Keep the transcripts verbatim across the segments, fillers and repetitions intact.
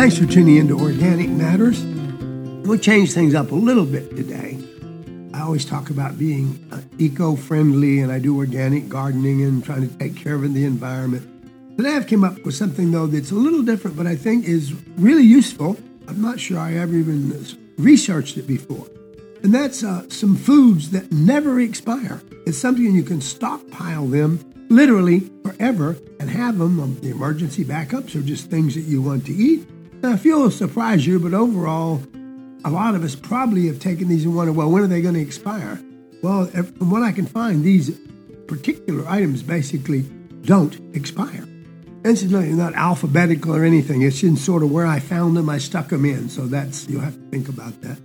Thanks for tuning in to Organic Matters. We'll change things up a little bit today. I always talk about being eco-friendly, and I do organic gardening and trying to take care of the environment. Today I've come up with something, though, that's a little different, but I think is really useful. I'm not sure I ever even researched it before. And that's uh, some foods that never expire. It's something you can stockpile them literally forever and have them on the emergency backups or just things that you want to eat. Now, I feel it'll surprise you, but overall, a lot of us probably have taken these and wondered, well, when are they going to expire? Well, from what I can find, these particular items basically don't expire. Incidentally, not alphabetical or anything. It's in sort of where I found them, I stuck them in. So that's, you'll have to think about that.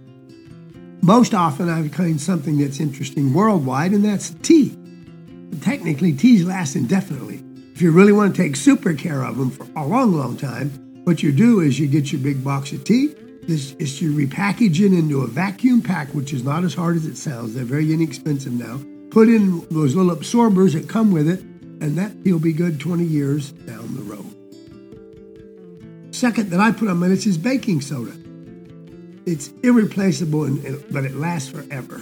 Most often, I've claimed something that's interesting worldwide, and that's tea. Technically, teas last indefinitely. If you really want to take super care of them for a long, long time, what you do is you get your big box of tea. This is to repackage it into a vacuum pack, which is not as hard as it sounds. They're very inexpensive now. Put in those little absorbers that come with it, and that tea will be good twenty years down the road. Second that I put on my list is baking soda. It's irreplaceable, and, and, but it lasts forever.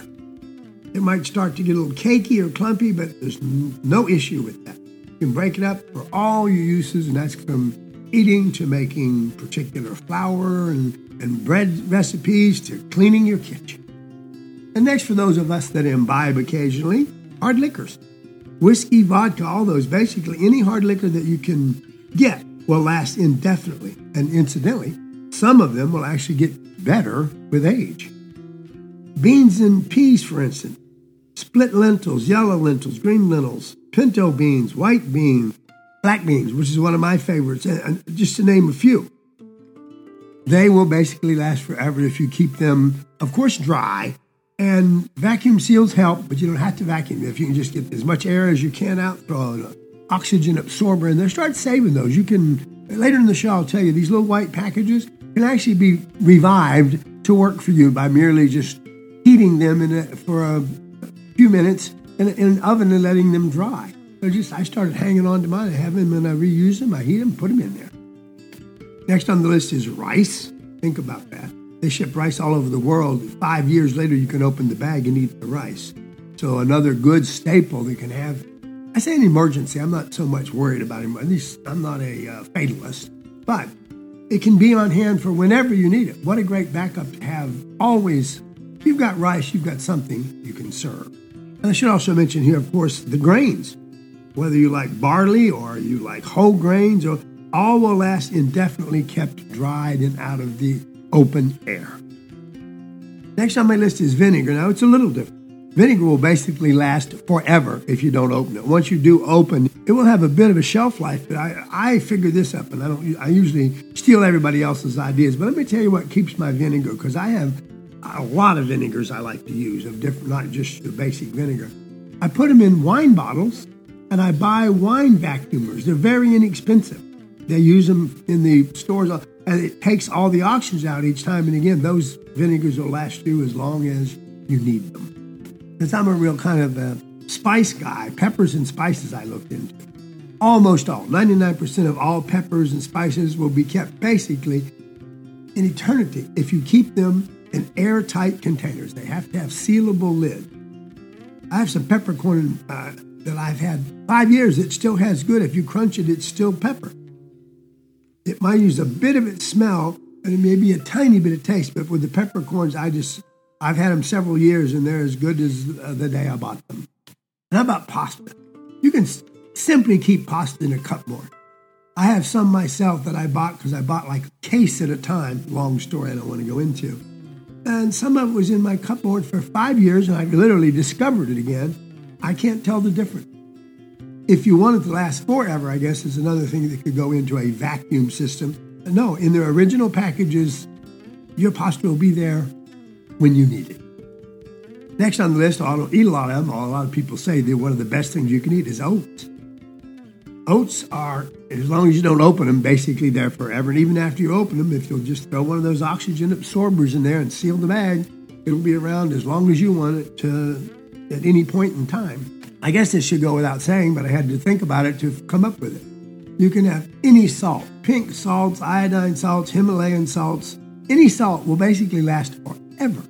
It might start to get a little cakey or clumpy, but there's no issue with that. You can break it up for all your uses, and that's from eating to making particular flour and, and bread recipes to cleaning your kitchen. And next, for those of us that imbibe occasionally, hard liquors. Whiskey, vodka, all those, basically any hard liquor that you can get will last indefinitely. And incidentally, some of them will actually get better with age. Beans and peas, for instance. Split lentils, yellow lentils, green lentils, pinto beans, white beans, black beans, which is one of my favorites, and just to name a few. They will basically last forever if you keep them, of course, dry. And vacuum seals help, but you don't have to vacuum. If you can just get as much air as you can out, throw an oxygen absorber in there. Start saving those. You can, later in the show, I'll tell you, these little white packages can actually be revived to work for you by merely just heating them in a, for a few minutes in, in an oven and letting them dry. They're just, I started hanging on to mine. I have them and I reuse them. I heat them, put them in there. Next on the list is rice. Think about that. They ship rice all over the world. Five years later, you can open the bag and eat the rice. So another good staple that can have, I say an emergency. I'm not so much worried about it. At least I'm not a uh, fatalist. But it can be on hand for whenever you need it. What a great backup to have always. If you've got rice, you've got something you can serve. And I should also mention here, of course, the grains. Whether you like barley or you like whole grains, or all will last indefinitely, kept dried and out of the open air. Next on my list is vinegar. Now, it's a little different. Vinegar will basically last forever if you don't open it. Once you do open, it will have a bit of a shelf life. But I, I figured this up, and I don't. I usually steal everybody else's ideas. But let me tell you what keeps my vinegar, because I have a lot of vinegars I like to use, of different, not just the basic vinegar. I put them in wine bottles. And I buy wine vacuumers. They're very inexpensive. They use them in the stores, and it takes all the oxygens out each time. And again, those vinegars will last you as long as you need them. Because I'm a real kind of a spice guy. Peppers and spices I looked into. Almost all, ninety-nine percent of all peppers and spices will be kept basically in eternity if you keep them in airtight containers. They have to have sealable lid. I have some peppercorn uh, that I've had five years, it still has good. If you crunch it, it's still pepper. It might use a bit of its smell, and it may be a tiny bit of taste, but with the peppercorns, I just, I've had them several years, and they're as good as the day I bought them. And how about pasta? You can simply keep pasta in a cupboard. I have some myself that I bought, because I bought like a case at a time, long story I don't want to go into. And some of it was in my cupboard for five years, and I literally discovered it again. I can't tell the difference. If you want it to last forever, I guess, is another thing that could go into a vacuum system. No, in their original packages, your pasta will be there when you need it. Next on the list, I don't eat a lot of them. A lot of people say that one of the best things you can eat is oats. Oats are, as long as you don't open them, basically there forever. And even after you open them, if you'll just throw one of those oxygen absorbers in there and seal the bag, it'll be around as long as you want it to at any point in time. I guess this should go without saying, but I had to think about it to come up with it. You can have any salt, pink salts, iodine salts, Himalayan salts. Any salt will basically last forever.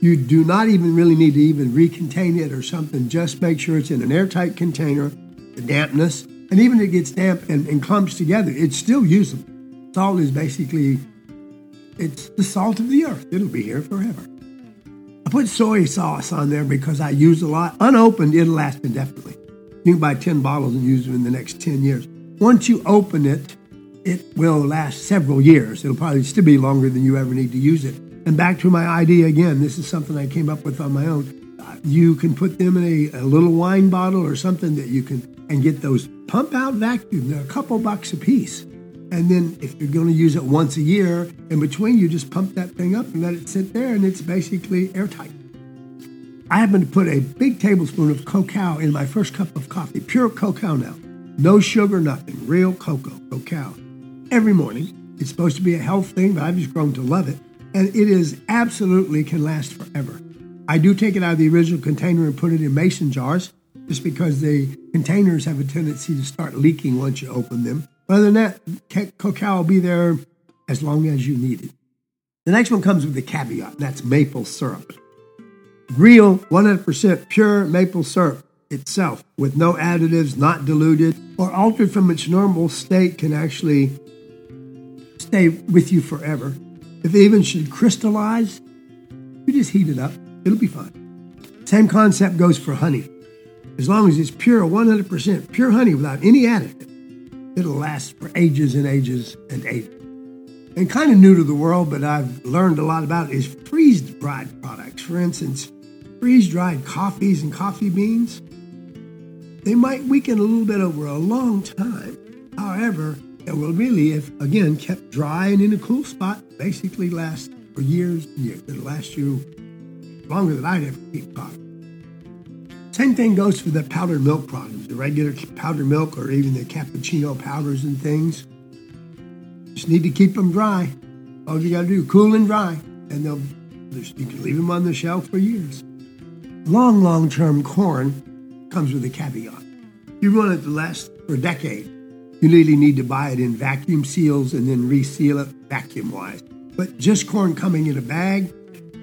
You do not even really need to even recontain it or something. Just make sure it's in an airtight container, the dampness, and even if it gets damp and, and clumps together, it's still usable. Salt is basically, it's the salt of the earth. It'll be here forever. I put soy sauce on there because I use a lot. Unopened, it'll last indefinitely. You can buy ten bottles and use them in the next ten years. Once you open it, it will last several years. It'll probably still be longer than you ever need to use it. And back to my idea again, this is something I came up with on my own. You can put them in a, a little wine bottle or something that you can, and get those pump out vacuum. They're a couple bucks a piece. And then if you're going to use it once a year, in between, you just pump that thing up and let it sit there, and it's basically airtight. I happen to put a big tablespoon of cacao in my first cup of coffee, pure cacao now. No sugar, nothing, real cocoa, cacao. Every morning, it's supposed to be a health thing, but I've just grown to love it. And it is absolutely can last forever. I do take it out of the original container and put it in mason jars, just because the containers have a tendency to start leaking once you open them. Other than that, cacao will be there as long as you need it. The next one comes with a caveat, and that's maple syrup. Real, one hundred percent pure maple syrup itself, with no additives, not diluted, or altered from its normal state, can actually stay with you forever. If it even should crystallize, you just heat it up. It'll be fine. Same concept goes for honey. As long as it's pure, one hundred percent pure honey without any additive, it'll last for ages and ages and ages. And kind of new to the world, but I've learned a lot about it, is freeze-dried products. For instance, freeze-dried coffees and coffee beans, they might weaken a little bit over a long time. However, it will really, if again, kept dry and in a cool spot, basically last for years and years. It'll last you longer than I'd ever keep coffee. Same thing goes for the powdered milk products, the regular powdered milk or even the cappuccino powders and things. Just need to keep them dry. All you got to do, cool and dry, and they'll you can leave them on the shelf for years. Long, long-term corn comes with a caveat. If you want it to last for a decade, you really need to buy it in vacuum seals and then reseal it vacuum-wise. But just corn coming in a bag,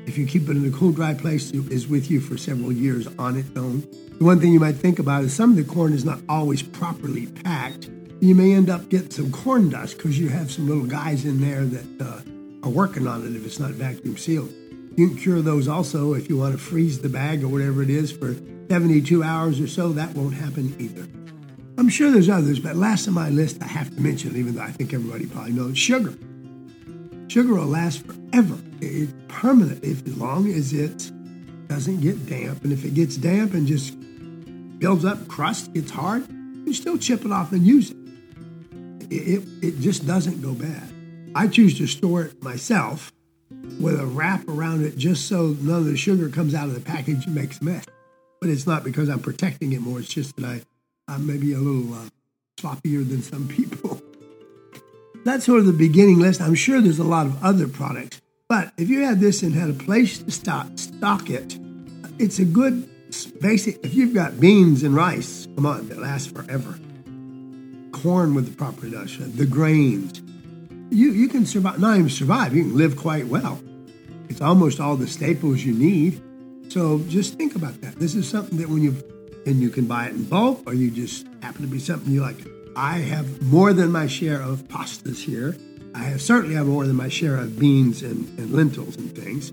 if you keep it in a cool, dry place, it is with you for several years on its own. The one thing you might think about is some of the corn is not always properly packed. You may end up getting some corn dust because you have some little guys in there that uh, are working on it if it's not vacuum sealed. You can cure those also if you want to freeze the bag or whatever it is for seventy-two hours or so. That won't happen either. I'm sure there's others, but last on my list I have to mention, even though I think everybody probably knows, sugar. Sugar will last forever. It's permanent if, as long as it doesn't get damp. And if it gets damp and just builds up crust, gets hard, you still chip it off and use it. It, it. it just doesn't go bad. I choose to store it myself with a wrap around it just so none of the sugar comes out of the package and makes a mess. But it's not because I'm protecting it more. It's just that I, I'm maybe a little uh, sloppier than some people. That's sort of the beginning list. I'm sure there's a lot of other products. But if you had this and had a place to stock, stock it, it's a good basic. If you've got beans and rice, come on, that lasts forever. Corn with the proper nutrition, the grains. You, you can survive, not even survive, you can live quite well. It's almost all the staples you need. So just think about that. This is something that when you, and you can buy it in bulk, or you just happen to be something you like. I have more than my share of pastas here. I have, certainly have more than my share of beans and, and lentils and things.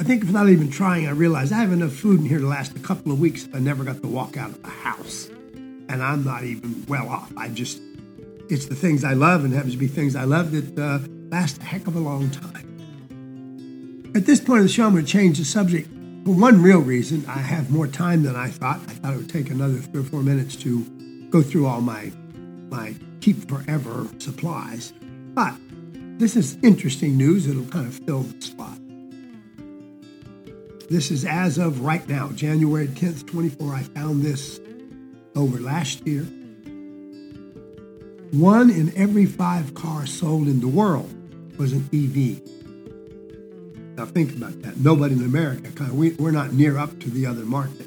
I think without even trying, I realized I have enough food in here to last a couple of weeks if I never got to walk out of the house. And I'm not even well off. I just, it's the things I love, and happens to be things I love that uh, last a heck of a long time. At this point of the show, I'm going to change the subject. For one real reason, I have more time than I thought. I thought it would take another three or four minutes to go through all my my keep forever supplies. But this is interesting news. It'll kind of fill the spot. This is as of right now, January tenth, twenty-four. I found this over last year. One in every five cars sold in the world was an E V. Now think about that. Nobody in America, kind of, we, we're not near up to the other market.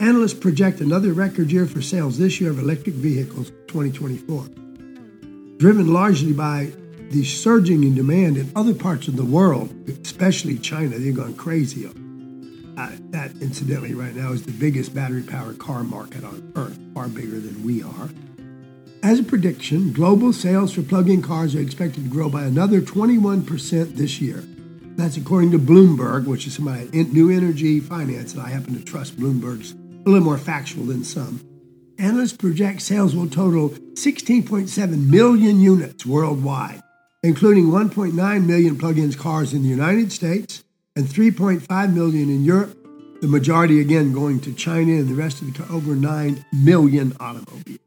Analysts project another record year for sales this year of electric vehicles, twenty twenty-four, driven largely by the surging in demand in other parts of the world, especially China. They've gone crazy on it. Uh, that, incidentally, right now is the biggest battery-powered car market on Earth, far bigger than we are. As a prediction, global sales for plug-in cars are expected to grow by another twenty-one percent this year. That's according to Bloomberg, which is my new energy finance, and I happen to trust Bloomberg's a little more factual than some. Analysts project sales will total sixteen point seven million units worldwide, including one point nine million plug-in cars in the United States and three point five million in Europe, the majority again going to China and the rest of the car, over nine million automobiles.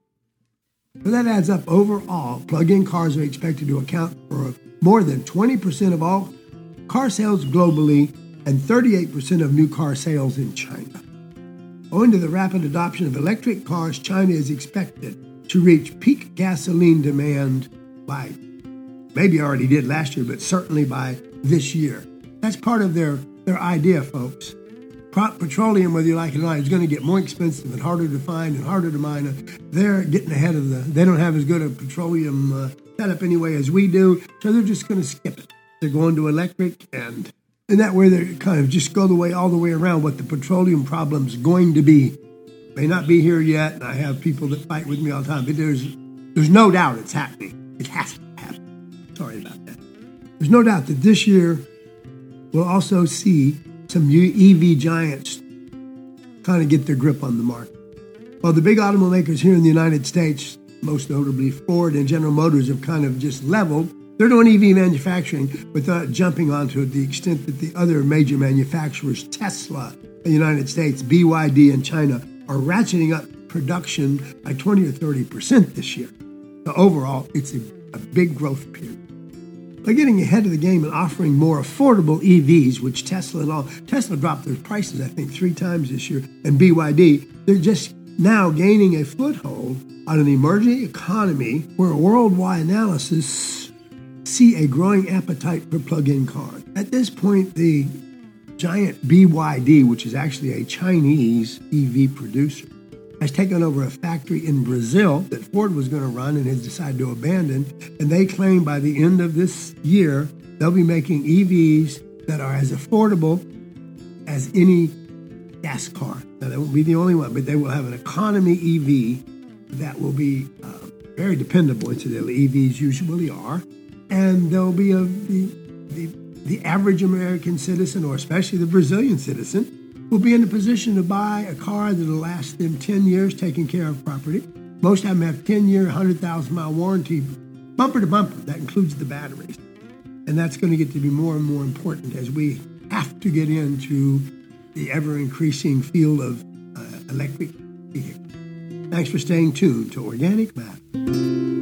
So that adds up. Overall, plug-in cars are expected to account for more than twenty percent of all car sales globally and thirty-eight percent of new car sales in China. Owing to the rapid adoption of electric cars, China is expected to reach peak gasoline demand by, maybe already did last year, but certainly by this year. That's part of their, their idea, folks. Petroleum, whether you like it or not, is going to get more expensive and harder to find and harder to mine. They're getting ahead of the, they don't have as good a petroleum uh, setup anyway as we do, so they're just going to skip it. They're going to electric, and and that way they kind of just go the way all the way around what the petroleum problem's going to be. May not be here yet, and I have people that fight with me all the time, but there's there's no doubt it's happening. It has to happen. Sorry about that. There's no doubt that this year we'll also see some E V giants kind of get their grip on the market. Well, the big automakers here in the United States, most notably Ford and General Motors, have kind of just leveled. They're doing E V manufacturing without jumping onto it the extent that the other major manufacturers, Tesla in the United States, B Y D in China, are ratcheting up production by twenty or thirty percent this year. So overall, it's a, a big growth period. By getting ahead of the game and offering more affordable E Vs, which Tesla and all, Tesla dropped their prices, I think, three times this year, and B Y D, they're just now gaining a foothold on an emerging economy where worldwide analysis see a growing appetite for plug-in cars. At this point, the giant B Y D, which is actually a Chinese E V producer, has taken over a factory in Brazil that Ford was going to run and has decided to abandon. And they claim by the end of this year, they'll be making E Vs that are as affordable as any gas car. Now, they won't be the only one, but they will have an economy E V that will be uh, very dependable, incidentally. E Vs usually are. And there'll be a, the, the, the average American citizen, or especially the Brazilian citizen, will be in a position to buy a car that will last them ten years taking care of property. Most of them have ten-year, one hundred thousand mile warranty, bumper to bumper. That includes the batteries. And that's going to get to be more and more important as we have to get into the ever-increasing field of uh, electric vehicles. Thanks for staying tuned to Organic Matters.